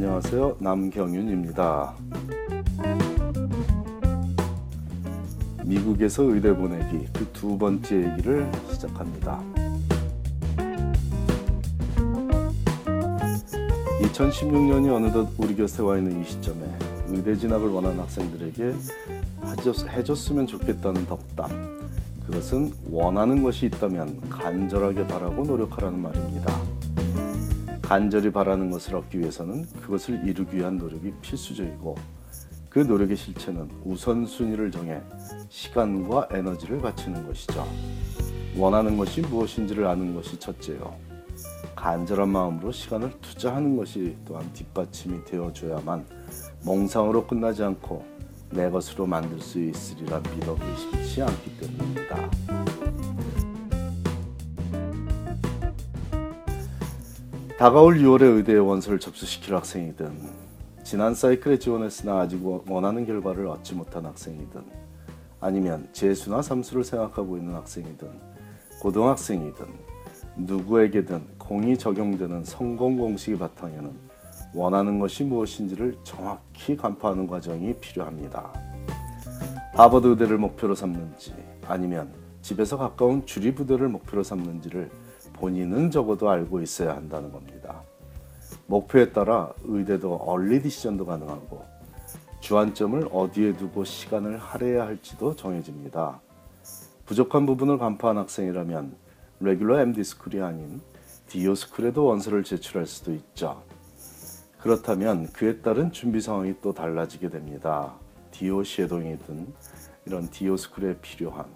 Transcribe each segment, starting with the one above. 안녕하세요. 남경윤입니다. 미국에서 의대 보내기 그 두 번째 얘기를 시작합니다. 2016년이 어느덧 우리 곁에 와 있는 이 시점에 의대 진학을 원하는 학생들에게 해줬으면 좋겠다는 덕담, 그것은 원하는 것이 있다면 간절하게 바라고 노력하라는 말입니다. 간절히 바라는 것을 얻기 위해서는 그것을 이루기 위한 노력이 필수적이고, 그 노력의 실체는 우선순위를 정해 시간과 에너지를 바치는 것이죠. 원하는 것이 무엇인지를 아는 것이 첫째요. 간절한 마음으로 시간을 투자하는 것이 또한 뒷받침이 되어줘야만 몽상으로 끝나지 않고 내 것으로 만들 수 있으리라 믿어 의심치 않기 때문입니다. 다가올 6월에 의대의 원서를 접수시킬 학생이든, 지난 사이클에 지원했으나 아직 원하는 결과를 얻지 못한 학생이든, 아니면 재수나 삼수를 생각하고 있는 학생이든, 고등학생이든, 누구에게든 공이 적용되는 성공 공식의 바탕에는 원하는 것이 무엇인지를 정확히 간파하는 과정이 필요합니다. 하버드 의대를 목표로 삼는지 아니면 집에서 가까운 주리부대를 목표로 삼는지를 본인은 적어도 알고 있어야 한다는 겁니다. 목표에 따라 의대도 얼리 디시전도 가능하고, 주안점을 어디에 두고 시간을 할애해야 할지도 정해집니다. 부족한 부분을 간파한 학생이라면 레귤러 MD 스쿨이 아닌 DO 스쿨에도 원서를 제출할 수도 있죠. 그렇다면 그에 따른 준비 상황이 또 달라지게 됩니다. DO 쉐도잉이든 이런 DO 스쿨에 필요한,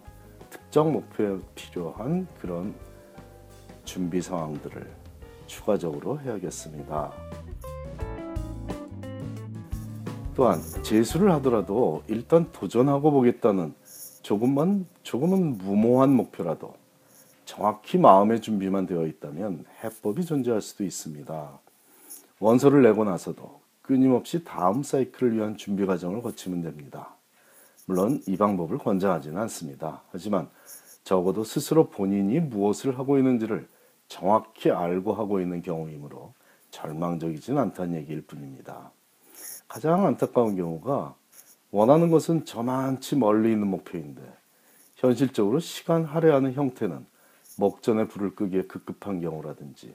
특정 목표에 필요한 그런 준비 상황들을 추가적으로 해야겠습니다. 또한 재수를 하더라도 일단 도전하고 보겠다는 조금은 무모한 목표라도 정확히 마음의 준비만 되어 있다면 해법이 존재할 수도 있습니다. 원서를 내고 나서도 끊임없이 다음 사이클을 위한 준비 과정을 거치면 됩니다. 물론 이 방법을 권장하지는 않습니다. 하지만 적어도 스스로 본인이 무엇을 하고 있는지를 정확히 알고 하고 있는 경우이므로 절망적이진 않다는 얘기일 뿐입니다. 가장 안타까운 경우가 원하는 것은 저만치 멀리 있는 목표인데, 현실적으로 시간 할애하는 형태는 목전에 불을 끄기에 급급한 경우라든지,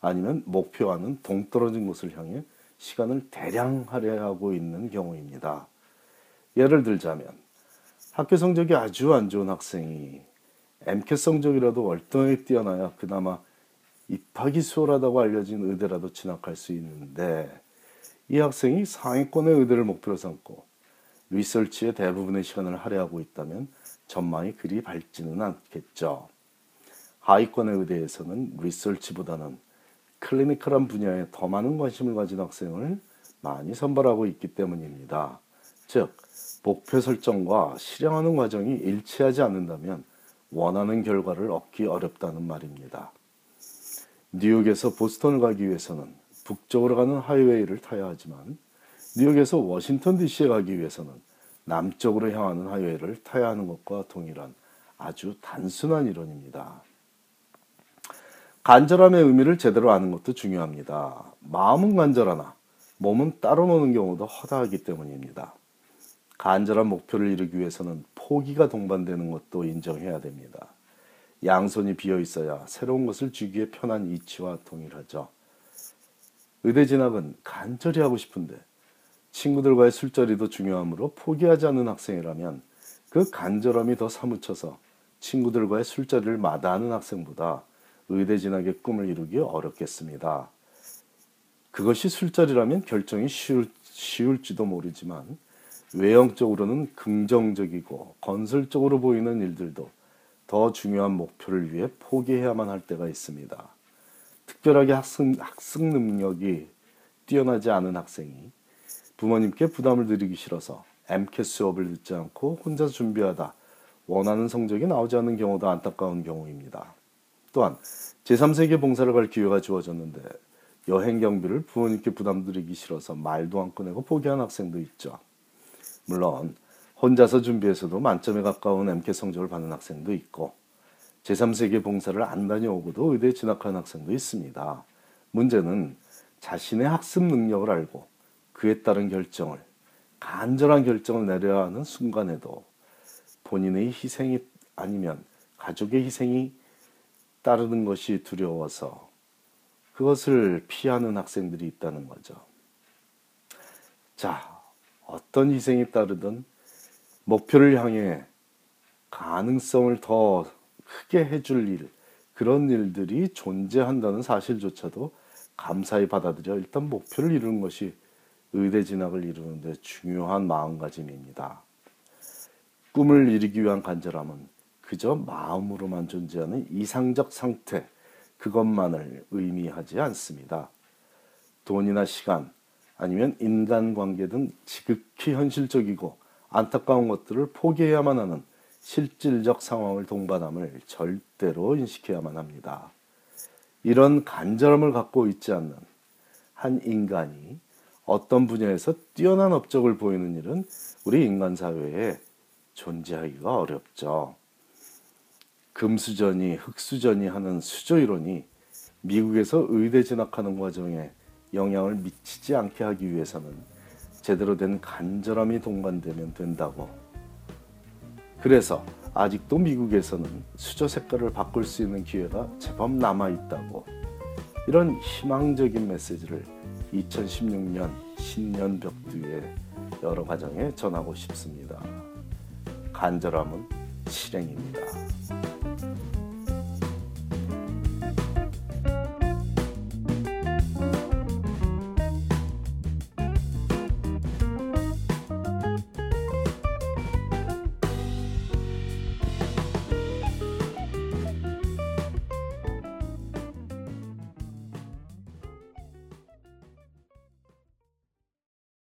아니면 목표와는 동떨어진 곳을 향해 시간을 대량 할애하고 있는 경우입니다. 예를 들자면 학교 성적이 아주 안 좋은 학생이 MCAT 성적이라도 월등하게 뛰어나야 그나마 입학이 수월하다고 알려진 의대라도 진학할 수 있는데, 이 학생이 상위권의 의대를 목표로 삼고 리서치에 대부분의 시간을 할애하고 있다면 전망이 그리 밝지는 않겠죠. 하위권의 의대에서는 리서치보다는 클리니컬한 분야에 더 많은 관심을 가진 학생을 많이 선발하고 있기 때문입니다. 즉, 목표 설정과 실행하는 과정이 일치하지 않는다면 원하는 결과를 얻기 어렵다는 말입니다. 뉴욕에서 보스턴을 가기 위해서는 북쪽으로 가는 하이웨이를 타야 하지만, 뉴욕에서 워싱턴 DC에 가기 위해서는 남쪽으로 향하는 하이웨이를 타야 하는 것과 동일한 아주 단순한 이론입니다. 간절함의 의미를 제대로 아는 것도 중요합니다. 마음은 간절하나 몸은 따로 노는 경우도 허다하기 때문입니다. 간절한 목표를 이루기 위해서는 포기가 동반되는 것도 인정해야 됩니다. 양손이 비어 있어야 새로운 것을 쥐기에 편한 이치와 동일하죠. 의대 진학은 간절히 하고 싶은데 친구들과의 술자리도 중요하므로 포기하지 않는 학생이라면 그 간절함이 더 사무쳐서 친구들과의 술자리를 마다하는 학생보다 의대 진학의 꿈을 이루기 어렵겠습니다. 그것이 술자리라면 결정이 쉬울지도 모르지만, 외형적으로는 긍정적이고 건설적으로 보이는 일들도 더 중요한 목표를 위해 포기해야만 할 때가 있습니다. 특별하게 학습 능력이 뛰어나지 않은 학생이 부모님께 부담을 드리기 싫어서 MCAT 수업을 듣지 않고 혼자 준비하다 원하는 성적이 나오지 않는 경우도 안타까운 경우입니다. 또한 제3세계 봉사를 갈 기회가 주어졌는데 여행 경비를 부모님께 부담드리기 싫어서 말도 안 꺼내고 포기한 학생도 있죠. 물론 혼자서 준비해서도 만점에 가까운 MCAT 성적을 받는 학생도 있고, 제3세계 봉사를 안 다녀오고도 의대에 진학한 학생도 있습니다. 문제는 자신의 학습 능력을 알고 그에 따른 결정을, 간절한 결정을 내려야 하는 순간에도 본인의 희생이 아니면 가족의 희생이 따르는 것이 두려워서 그것을 피하는 학생들이 있다는 거죠. 자, 어떤 희생이 따르든 목표를 향해 가능성을 더 크게 해줄 일, 그런 일들이 존재한다는 사실조차도 감사히 받아들여 일단 목표를 이루는 것이 의대 진학을 이루는 데 중요한 마음가짐입니다. 꿈을 이루기 위한 간절함은 그저 마음으로만 존재하는 이상적 상태, 그것만을 의미하지 않습니다. 돈이나 시간, 아니면 인간관계 등 지극히 현실적이고 안타까운 것들을 포기해야만 하는 실질적 상황을 동반함을 절대로 인식해야만 합니다. 이런 간절함을 갖고 있지 않는 한 인간이 어떤 분야에서 뛰어난 업적을 보이는 일은 우리 인간 사회에 존재하기가 어렵죠. 금수저니 흑수저니 하는 수저이론이 미국에서 의대 진학하는 과정에 영향을 미치지 않게 하기 위해서는 제대로 된 간절함이 동반되면 된다고. 그래서 아직도 미국에서는 수저 색깔을 바꿀 수 있는 기회가 제법 남아있다고, 이런 희망적인 메시지를 2016년 신년 벽두에 여러 가정에 전하고 싶습니다. 간절함은 실행입니다.